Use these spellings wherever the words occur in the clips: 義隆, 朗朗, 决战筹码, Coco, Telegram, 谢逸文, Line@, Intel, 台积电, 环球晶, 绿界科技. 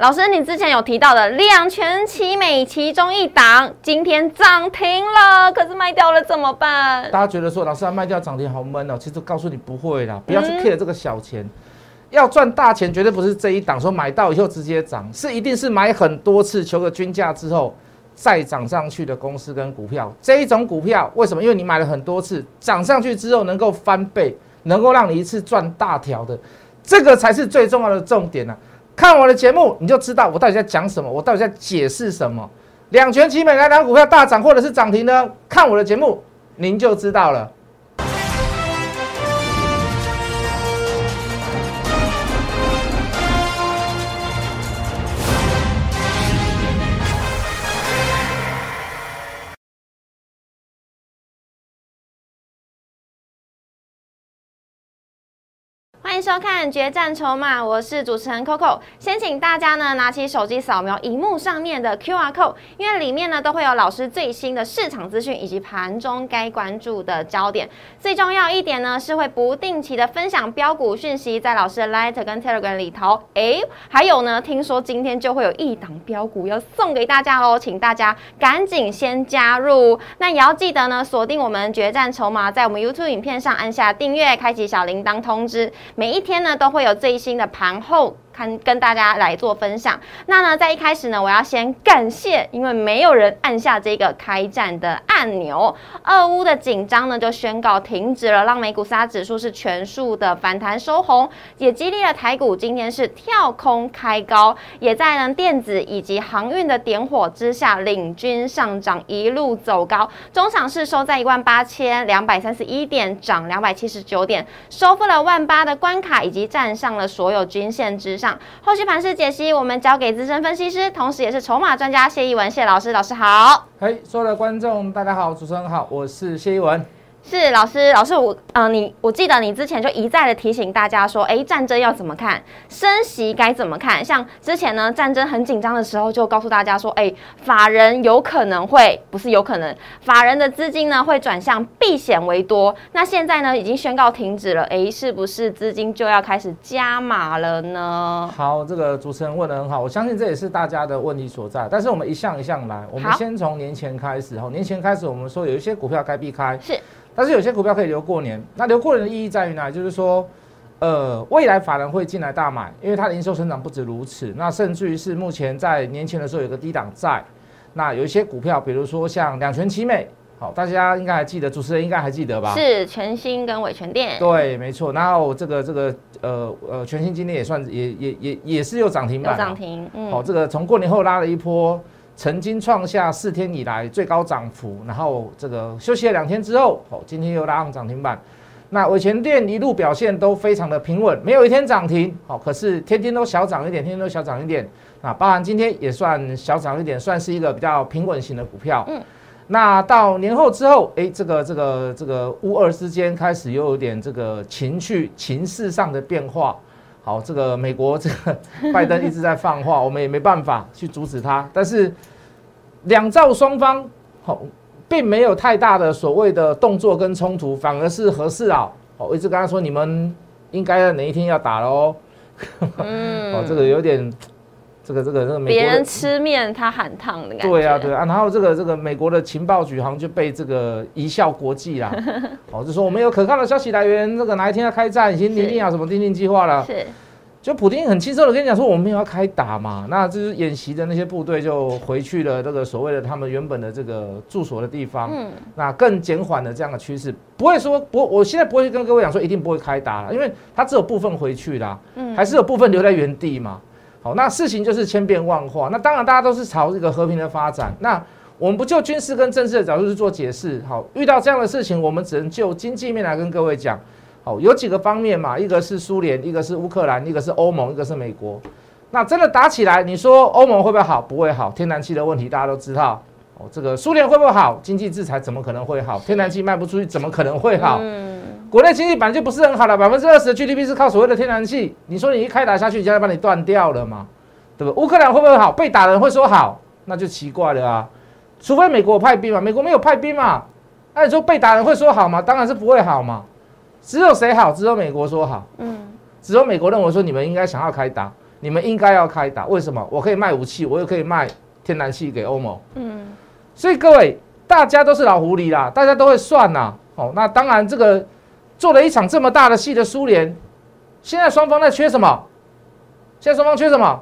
老师，你之前有提到的两全其美其中一档，今天涨停了，可是卖掉了怎么办？大家觉得说，老师他卖掉涨停好闷哦，其实告诉你不会啦，不要去 care 这个小钱，要赚大钱绝对不是这一档说买到以后直接涨，是一定是买很多次求个均价之后再涨上去的公司跟股票。这一种股票为什么？因为你买了很多次，涨上去之后能够翻倍，能够让你一次赚大条的，这个才是最重要的重点啊。看我的节目，你就知道我到底在讲什么，我到底在解释什么。两全其美哪档股票大涨或者是涨停呢？看我的节目，您就知道了。欢迎收看《决战筹码》，我是主持人 Coco。先请大家呢拿起手机扫描荧幕上面的 QR code， 因为里面呢都会有老师最新的市场资讯以及盘中该关注的焦点。最重要一点呢是会不定期的分享标股讯息，在老师的 Line 跟 Telegram 里头。还有呢，听说今天就会有一档标股要送给大家喽，请大家赶紧先加入。那也要记得呢锁定我们《决战筹码》，在我们 YouTube 影片上按下订阅，开启小铃铛通知。每一天呢都会有最新的盘后跟大家来做分享。那呢，在一开始呢，我要先感谢，因为没有人按下这个开战的按钮。俄乌的紧张呢就宣告停止了，让美股4大指数是全数的反弹收红，也激励了台股今天是跳空开高，也在呢电子以及航运的点火之下领军上涨，一路走高。中场是收在18231点，涨279点，收复了18000的关卡，以及站上了所有均线之上。后续盘势解析，我们交给资深分析师，同时也是筹码专家谢逸文。谢老师，老师好！所有的观众大家好，主持人好，我是谢逸文。是老师，我记得你之前就一再的提醒大家说，战争要怎么看，升息该怎么看。像之前呢，战争很紧张的时候，就告诉大家说，法人有可能会，不是有可能，法人的资金呢会转向避险为多。那现在呢，已经宣告停止了，是不是资金就要开始加码了呢？好，这个主持人问得很好，我相信这也是大家的问题所在。但是我们一项一项来，我们先从年前开始哈，年前开始我们说有一些股票该避开，是。但是有些股票可以留过年，那留过年的意义在于哪？就是说，未来法人会进来大买，因为它的营收成长不止如此，那甚至于是目前在年前的时候有个低档在，那有一些股票，比如说像两全其美，好，大家应该还记得，主持人应该还记得吧？是全新跟伟全店。对，没错。然后全新今天也算也是有涨停板，有涨停，好，这个从过年后拉了一波，曾经创下4天以来最高涨幅，然后这个休息了2天之后，今天又拉上涨停板。那伟全电一路表现都非常的平稳，没有一天涨停，可是天天都小涨一点，天天都小涨一点。那包含今天也算小涨一点，算是一个比较平稳型的股票。那到年后之后，乌俄之间开始又有点这个情势上的变化。好，这个美国这个拜登一直在放话，我们也没办法去阻止他。但是两造双方并没有太大的所谓的动作跟冲突，反而是核试啊，我一直跟他说你们应该哪一天要打喽。这个有点这个别人吃面他喊烫的感觉。对啊，然后这个美国的情报局好像就被这个移效国际啦。就说我们有可靠的消息来源，这个哪一天要开战，已经拟定啊什么定计划了。是。就普丁很轻松的跟你讲说我们没有要开打嘛，那就是演习的那些部队就回去了这个所谓的他们原本的这个住所的地方。那更减缓的这样的趋势，不会说我现在不会跟各位讲说一定不会开打啦，因为他只有部分回去啦，还是有部分留在原地嘛。好，那事情就是千变万化，那当然大家都是朝一个和平的发展。那我们不就军事跟政治的角度去做解释。好，遇到这样的事情，我们只能就经济面来跟各位讲。好，有几个方面嘛，一个是苏联，一个是乌克兰，一个是欧盟，一个是美国。那真的打起来，你说欧盟会不会好？不会好，天然气的问题大家都知道。这个苏联会不会好？经济制裁怎么可能会好？天然气卖不出去怎么可能会好？国内经济本来就不是很好了，20%的 GDP 是靠所谓的天然气。你说你一开打下去，人家就把你断掉了嘛，对不对？乌克兰会不会好？被打的人会说好，那就奇怪了啊。除非美国派兵嘛，美国没有派兵嘛，那你说被打的人会说好吗？当然是不会好嘛。只有谁好？只有美国说好。只有美国认为说你们应该想要开打。你们应该要开打。为什么？我可以卖武器，我又可以卖天然气给欧盟。嗯，所以各位大家都是老狐狸啦，大家都会算啦。哦，那当然这个做了一场这么大的戏的苏联，现在双方在缺什么？现在双方缺什么？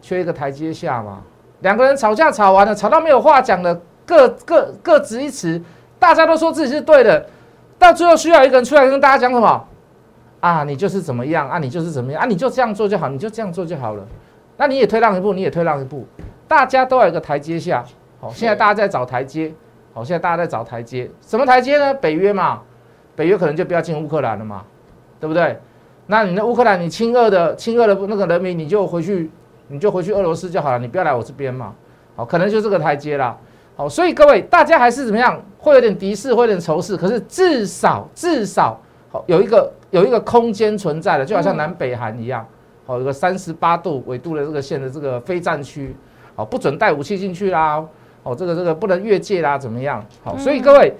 缺一个台阶下嘛。两个人吵架吵完了，吵到没有话讲了，各执一词，大家都说自己是对的，到最后需要一个人出来跟大家讲什么？啊，你就是怎么样啊，你就是怎么样啊，你就这样做就好，你就这样做就好了。那你也退让一步，你也退让一步，大家都有一个台阶下。好，现在大家在找台阶。好，现在大家在找台阶，什么台阶呢？北约嘛，北约可能就不要进乌克兰了嘛，对不对？那你的乌克兰，你亲俄的那个人民，你就回去俄罗斯就好了，你不要来我这边嘛。好，可能就这个台阶啦。好，所以各位大家还是怎么样，会有点敌视，会有点仇视，可是至少。有一个空间存在的，就好像南北韩一样，好，有个38度纬度的这个线的这个非战区，好，不准带武器进去啦，哦，这个不能越界啦，怎么样？好，所以各位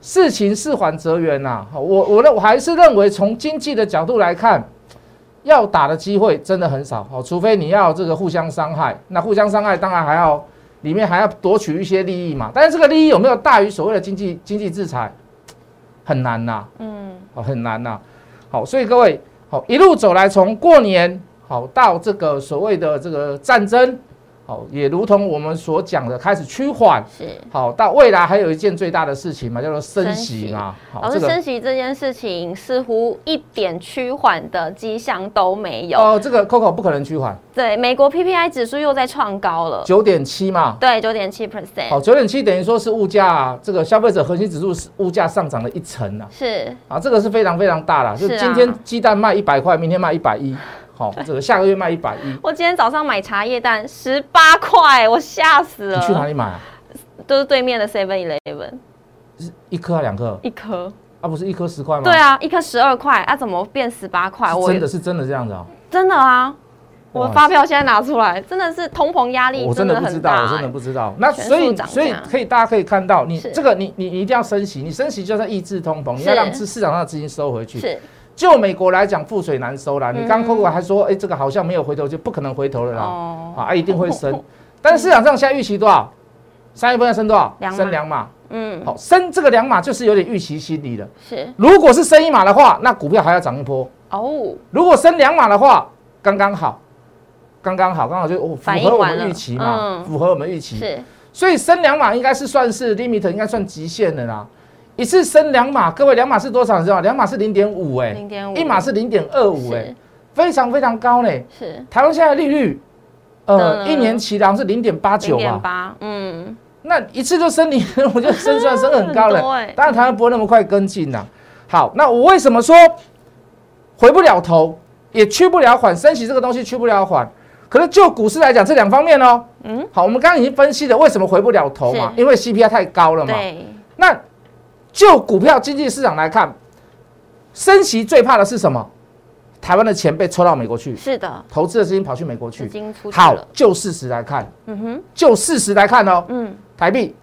事情事缓则圆呐，好，我还是认为从经济的角度来看，要打的机会真的很少，好，除非你要这个互相伤害，那互相伤害当然还要里面还要夺取一些利益嘛，但是这个利益有没有大于所谓的经济制裁？很难呐，嗯，好，很难呐，好，所以各位，好，一路走来，从过年好到这个所谓的这个战争，好，也如同我们所讲的开始趋缓，是，好，到未来还有一件最大的事情嘛，叫做升息嘛，好，老师，升息这件事情似乎一点趋缓的迹象都没有，哦，这个 Coco 不可能趋缓，对，美国 PPI 指数又在创高了，9.7嘛，对，9.7%，好，9.7等于说是物价，这个消费者核心指数是物价上涨了1成啊，是，啊，这个是非常非常大啦，就今天鸡蛋卖100块，明天卖110。好，这个下个月卖110。我今天早上买茶叶蛋18块，我吓死了。你去哪里买啊？都是对面的 7-Eleven。一颗啊，2颗？一颗。啊，不是一颗10块吗？对啊，一颗12块，啊，怎么变18块？我真的是真的这样子啊？真的啊！我发票现在拿出来，真的是通膨压力真的很大，我真的不知道。那所以可以大家可以看到，你这个你一定要升息，你升息就是要抑制通膨，你要让市场上的资金收回去。是。就美国来讲，覆水难收啦。你刚 Coco 还说，哎，这个好像没有回头，就不可能回头了啦。啊，一定会升。但是市场上现在预期多少？3月份要升多少？升2码。嗯，好，升这个2码就是有点预期心理了。是。如果是升1码的话，那股票还要涨一波。哦。如果升2码的话，刚刚好，刚刚好，刚好就符合我们预期嘛，符合我们预期。是。所以升2码应该是算是 limit， 应该算极限的啦。一次升2码，各位2码是多少？你知道？2码是0.5，哎，1码是0.25，哎，非常非常高嘞。是台湾现在利率，1年期好像是0.89吧。0.8，嗯。那一次就升0.5，就升很高了。当然台湾不会那么快跟进啦。好，那我为什么说回不了头，也去不了缓？升息这个东西去不了缓。可是就股市来讲，这两方面哦，嗯，好，我们刚刚已经分析了为什么回不了头嘛，因为 CPI 太高了嘛。对。那就股票经济市场来看，升息最怕的是什么？台湾的钱被抽到美国去，是的，投资的资金跑去美国去，好，就事实来看，嗯哼，就事实来看哦，嗯，台币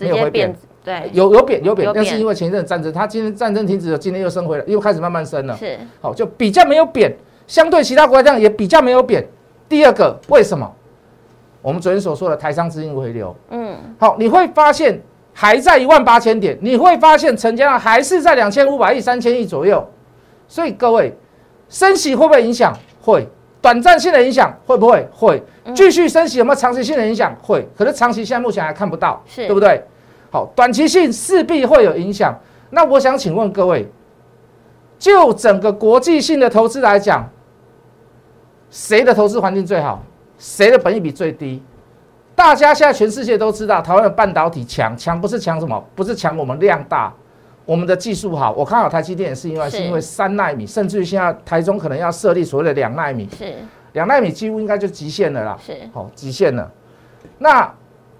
没有回贬，对，有贬，但是因为前一阵战争，它今天战争停止了，今天又升回来，又开始慢慢升了，是，好，就比较没有贬，相对其他国家这样也比较没有贬。第二个，为什么？我们昨天所说的台商资金回流，嗯，好，你会发现。还在18000点，你会发现成交量还是在2500亿、3000亿左右。所以各位，升息会不会影响？会，短暂性的影响会不会？会。继续升息有没有长期性的影响？会。可是长期现在目前还看不到，对不对？好，短期性势必会有影响。那我想请问各位，就整个国际性的投资来讲，谁的投资环境最好？谁的本益比最低？大家现在全世界都知道，台湾的半导体强不是强什么？不是强我们量大，我们的技术好。我看好台积电也是因为3奈米，甚至于现在台中可能要设立所谓的2奈米，是2奈米几乎应该就极限了啦，是好极限了。那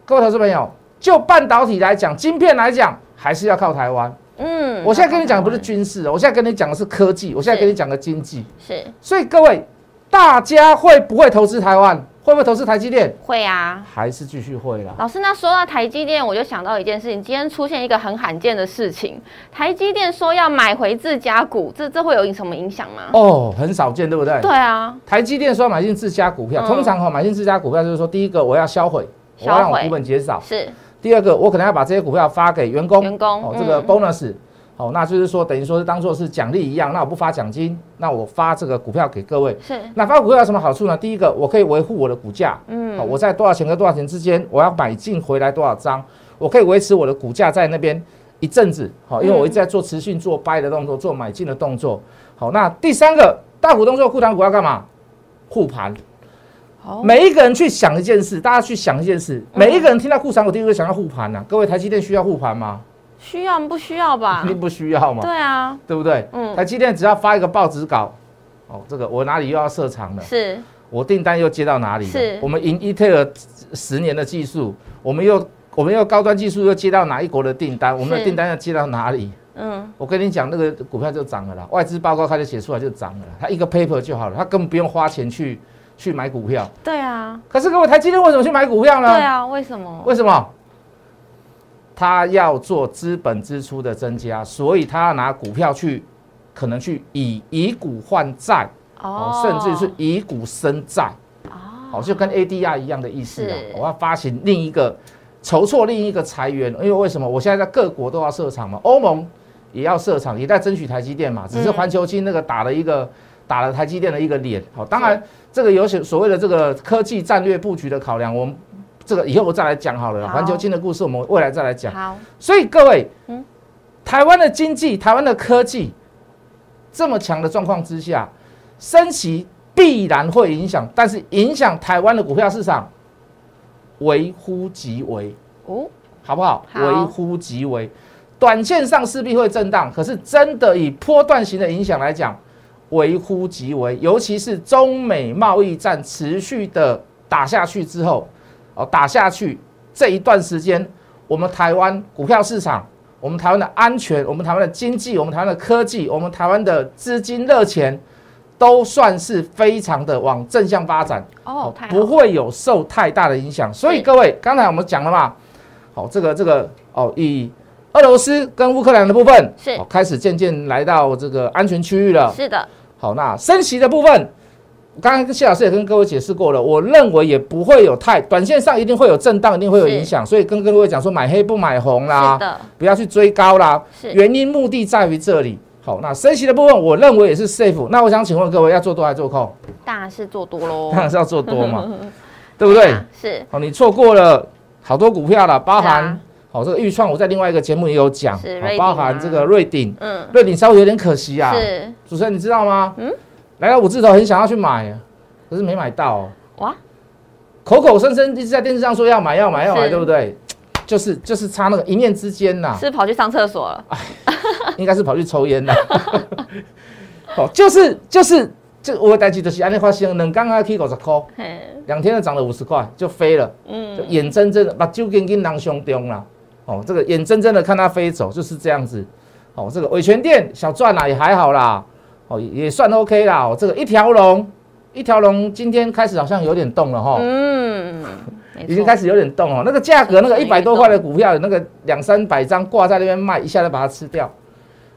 各位投资朋友，就半导体来讲，晶片来讲，还是要靠台湾。嗯，我现在跟你讲的不是军事，我现在跟你讲的是科技，我现在跟你讲的经济。是，所以各位大家会不会投资台湾？会不会投资台积电？会啊，还是继续会啦。老师，那说到台积电，我就想到一件事情，今天出现一个很罕见的事情，台积电说要买回自家股，这会有什么影响吗？哦，很少见，对不对？对啊，台积电说要买进自家股票，通常哈、买进自家股票就是说，第一个我要销毁，我要让我股本减少；是，第二个我可能要把这些股票发给员工，这个 bonus。哦，那就是说，等于说是当做是奖励一样。那我不发奖金，那我发这个股票给各位。是，那发股票有什么好处呢？第一个，我可以维护我的股价。哦，我在多少钱跟多少钱之间，我要买进回来多少张，我可以维持我的股价在那边一阵子。好、因为我一直在做持续做buy的动作，做买进的动作。好、那第三个，大股东做护盘股要干嘛？护盘。每一个人去想一件事，大家去想一件事。每一个人听到护盘股，第一个想到护盘啊。各位，台积电需要护盘吗？需要不需要吧？肯定不需要嘛。对啊，对不对？台积电只要发一个报纸稿，哦，这个我哪里又要设厂了？是，我订单又接到哪里？是，我们赢Intel 10年的技术，我们又高端技术又接到哪一国的订单？我们的订单要接到哪里？我跟你讲，那个股票就涨了啦，外资报告开始写出来就涨了啦，它一个 paper 就好了，它根本不用花钱去买股票。对啊。可是各位，台积电为什么去买股票呢？对啊，为什么？为什么？他要做资本支出的增加，所以他要拿股票可能去以股换债，甚至是以股生债，就跟 ADR 一样的意思啦。我要发行另一个，筹措另一个财源，因为为什么？我现在在各国都要设厂嘛，欧盟也要设厂，也在争取台积电嘛，只是环球晶那个打了台积电的一个脸。好，当然这个有所谓的这个科技战略布局的考量，我们。这个以后我再来讲好了，环球晶的故事我们未来再来讲。好，所以各位，台湾的经济、台湾的科技这么强的状况之下，升息必然会影响，但是影响台湾的股票市场微乎其微，好不好？微乎其微，短线上势必会震荡，可是真的以波段型的影响来讲，微乎其微，尤其是中美贸易战持续的打下去之后。打下去这一段时间，我们台湾股票市场，我们台湾的安全，我们台湾的经济，我们台湾的科技，我们台湾的资金热钱，都算是非常的往正向发展，不会有受太大的影响。所以各位，刚才我们讲了嘛，以俄罗斯跟乌克兰的部分是开始渐渐来到这个安全区域了。是的，好，那升息的部分。刚刚谢老师也跟各位解释过了，我认为也不会有短线上一定会有震荡，一定会有影响，所以跟各位讲说买黑不买红啦，不要去追高啦，原因目的在于这里。好，那升息的部分我认为也是 safe。 那我想请问各位，要做多还做空？当然是做多咯，当然是要做多嘛，对不对？是，你错过了好多股票啦，包含这个预创，我在另外一个节目也有讲，包含这个瑞鼎，瑞鼎稍微有点可惜啊，主持人你知道吗？来到5字头，很想要去买，可是没买到哇！口口声声一直在电视上说要买，对不对？就是差那个一念之间呐。是跑去上厕所了？应该是跑去抽烟了。就是我代志就是安尼发生，两天啊起50块，两天就涨了50块，就飞了。就眼睁睁的把酒跟人相中了。这个眼睁睁的看它飞走，就是这样子。这个伟权店小赚啦，也还好啦。也算 OK 啦，这个一条龙今天开始好像有点动了哈，已经开始有点动了。那个价格，那个100多块的股票，那个200-300张挂在那边卖，一下就把它吃掉，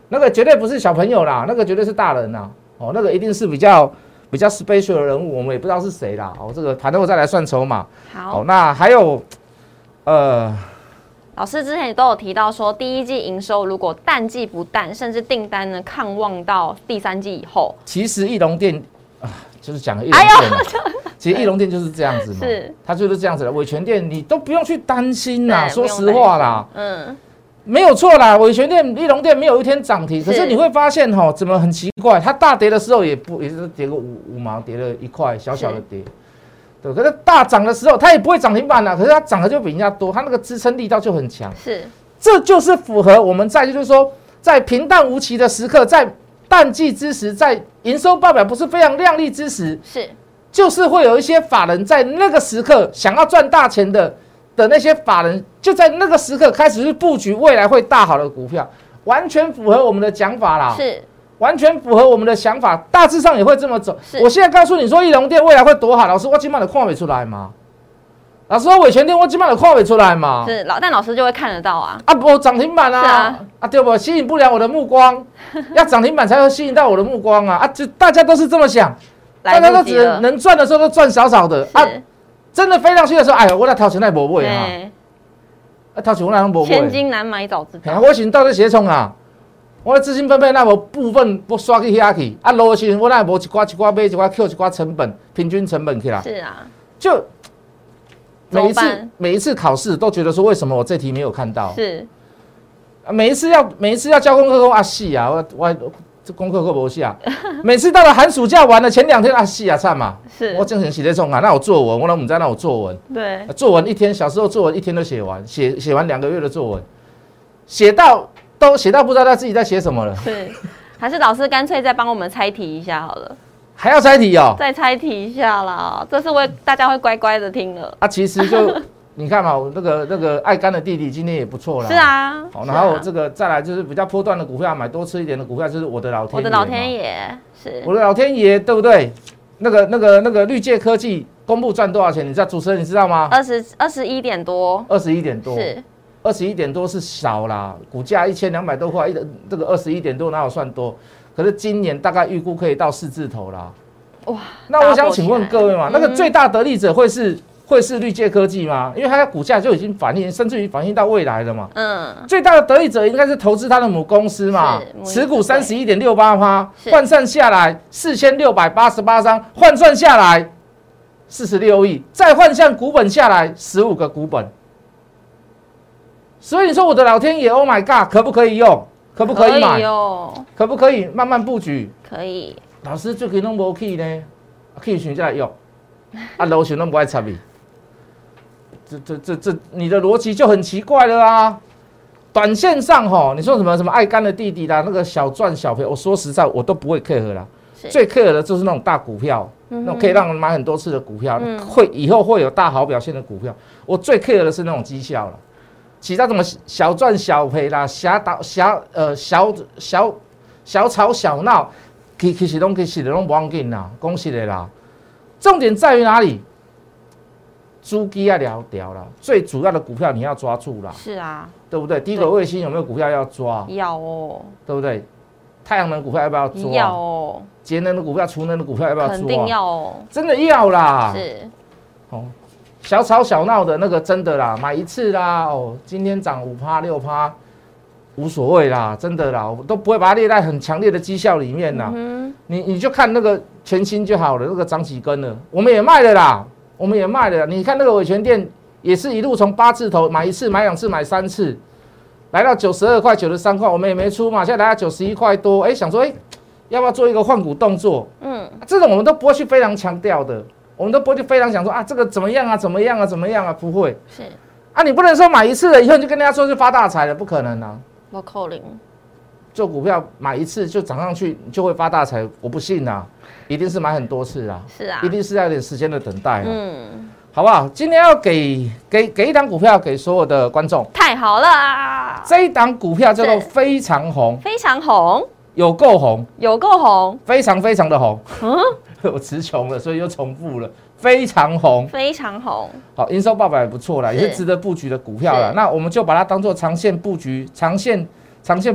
那个绝对不是小朋友啦，那个绝对是大人啦，那个一定是比较 special 的人物，我们也不知道是谁啦。这个盘后再来算筹码。好，那还有老师之前也都有提到说，第一季营收如果淡季不淡，甚至订单呢看望到第三季以后，其实义隆店就是讲的义隆店，其实义隆店就是这样子嘛，它就是这样子的。伟权店你都不用去担心啦，说实话啦，没有错啦，伟权店、义隆店没有一天涨停，可是你会发现怎么很奇怪，它大跌的时候也是跌个五毛，跌了1块，小小的跌。对，可是大涨的时候，它也不会涨停板啦。可是它涨的就比人家多，它那个支撑力道就很强。是，这就是符合我们就是说，在平淡无奇的时刻，在淡季之时，在营收报表不是非常亮丽之时，是，就是会有一些法人在那个时刻想要赚大钱的那些法人，就在那个时刻开始去布局未来会大好的股票，完全符合我们的讲法啦。是，完全符合我们的想法，大致上也会这么走。我现在告诉你说，义隆店未来会多好，老师，我今晚的看不出来吗？老师，我以前店我今晚的看不出来嘛？是，但老师就会看得到啊。啊不，涨停板啊，对不？吸引不了我的目光，要涨停板才会吸引到我的目光啊！啊，就大家都是这么想，大家都只能赚的时候都赚少少的啊，真的飞上去的时候，哎呦，我那掏钱那不买哈，啊，掏钱我那拢不买。千金难买早知道。我想到底写创啊？ 我的资金分配那无部分不刷去遐去，啊，落去我那无一寡买一寡扣一寡成本，平均成本去啦。是啊，就每一次考试都觉得说，为什么我这题没有看到？是，每一次要交功课都啊死啊，我这功课够不死啊。每次到了寒暑假完了前两天啊死啊惨嘛。是，我精神写在重啊，那我作文我那不知道那我作文，对，作文一天，小时候作文一天都写完，写完2个月的作文，写到。 都写到不知道他自己在写什么了，是，还是老师干脆再帮我们猜题一下好了，还要猜题哦，再猜题一下啦，这是大家会乖乖的听了啊。其实就你看嘛，我那个爱干的弟弟今天也不错啦，是啊，好，然后这个再来就是比较波段的股票，买多吃一点的股票，就是我的老天爷，我的老天爷是，我的老天爷对不对？那个绿界科技公布赚多少钱？你知道主持人你知道吗？21点多，21点多是。 21点多是少啦，股价1200多块，这个21点多哪有算多？可是今年大概预估可以到4字头啦。哇！那我想请问各位嘛，那个最大得利者会是绿界科技吗？因为它的股价就已经反映，甚至于反映到未来了嘛。嗯。最大的得利者应该是投资它的母公司嘛，持股31.68%，换算下来4688张，换算下来46亿，再换算股本下来15个股本。 所以你说我的老天爷 ，Oh my God， 可不可以用？可不可以买？可不可以慢慢布局？可以。老师最近都无去呢，去选再来用。啊，老师都不爱插你。这，你的逻辑就很奇怪了啊！短线上吼，你说什么爱干的弟弟啦，那个小赚小赔，我说实在我都不会 care 啦。最 care 的就是那种大股票，那种可以让人买很多次的股票，以后会有大好表现的股票。我最 care 的是那种绩效了。 其他什么小赚小赔啦，小吵小闹，其实拢不要紧啦，讲实的啦。重点在于哪里？主机要聊聊啦，最主要的股票你要抓住啦。是啊，对不对？低轨卫星有没有股票要抓？要哦，对不对？太阳能股票要不要抓？要哦。节能的股票、储能的股票要不要抓？肯定要哦，真的要啦。是，哦。 小吵小闹的那个真的啦，买一次啦，哦，今天涨5%、6%，无所谓啦，真的啦，我都不会把它列在很强烈的绩效里面啦。你就看那个全新就好了，那个涨几根了，我们也卖了啦，我们也卖了啦。你看那个伟全店也是一路从8字头买一次、买2次、买3次，来到92块、93块，我们也没出嘛，现在来到91块多，哎，想说哎，要不要做一个换股动作？嗯，这种我们都不会去非常强调的。 我们都不会非常想说啊，这个怎么样啊，怎么样啊，怎么样啊，不会是啊，你不能说买一次了以后你就跟大家说就发大财了，不可能啊。我扣零，做股票买一次就涨上去你就会发大财，我不信啊，一定是买很多次啊，是啊，一定是要有点时间的等待啊，嗯，好不好？今天要给一档股票给所有的观众，太好了啊！这一档股票叫做非常红，非常红，有够红，有够红，非常非常的红，嗯。 我词穷了，所以又重复了。非常红，非常红。好，营收报表也不错啦，也是值得布局的股票啦。那我们就把它当做长线布局、长线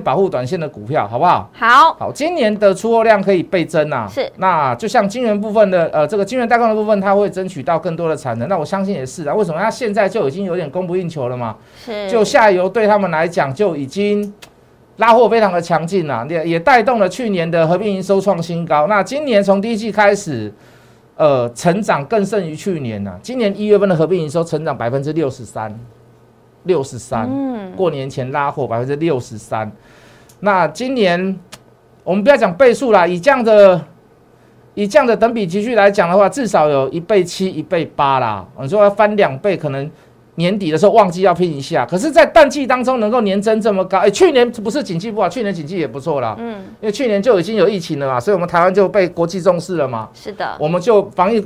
保护短线的股票，好不好？好。好，今年的出货量可以倍增啊。是。那就像晶圆部分的，这个晶圆代工的部分，它会争取到更多的产能。那我相信也是啊。为什么它现在就已经有点供不应求了嘛？是。就下游对他们来讲，就已经。 拉货非常的强劲啊，也带动了去年的合并营收创新高。那今年从第一季开始，成长更胜于去年啊。今年1月份的合并营收成长63%，过年前拉货63%。那今年我们不要讲倍数啦，以这样的等比级距来讲的话，至少有1倍7、1倍8啦。你说要翻2倍，可能年底的时候旺季要拼一下，可是，在淡季当中能够年增这么高，哎，去年不是景气不好，去年景气也不错啦，嗯，因为去年就已经有疫情了嘛，所以我们台湾就被国际重视了嘛，是的，我们就防疫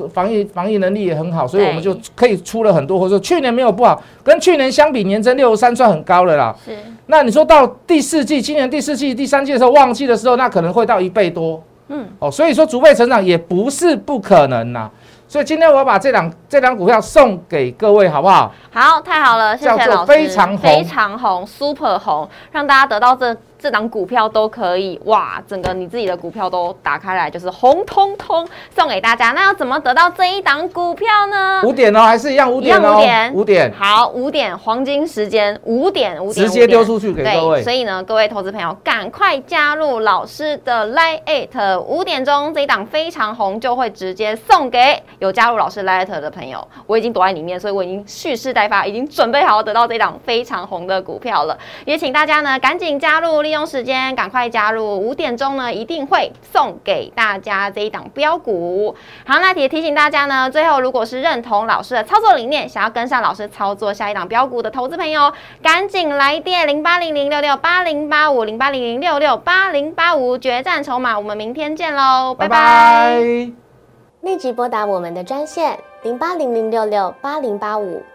能力也很好，所以我们就可以出了很多，或者说去年没有不好，跟去年相比年增63算很高了啦，是。那你说到第四季，今年第四季、第三季的时候旺季的时候，那可能会到1倍多，嗯，哦，所以说逐倍成长也不是不可能啦。所以今天我要把这档股票送给各位，好不好？好，太好了，谢谢老师。叫做非常红，非常红 ，super 红，让大家得到这档股票都可以哇，整个你自己的股票都打开来，就是红通通送给大家。那要怎么得到这一档股票呢？5点哦，还是一样5点哦，5点，好，5点黄金时间，5点直接丢出去给各位。所以呢，各位投资朋友赶快加入老师的 Line@， 5点钟这一档非常红就会直接送给有加入老师 Line@ 的朋友。我已经躲在里面，所以我已经蓄势待发，已经准备好得到这一档非常红的股票了。也请大家呢赶紧加入。利用时间赶快加入，5点钟呢一定会送给大家这一档标股。好，那也提醒大家呢，最后如果是认同老师的操作理念，想要跟上老师操作下一档标股的投资朋友，赶紧来电0800668085 0800668085决战筹码，我们明天见喽，拜拜。立即拨打我们的专线0800668085。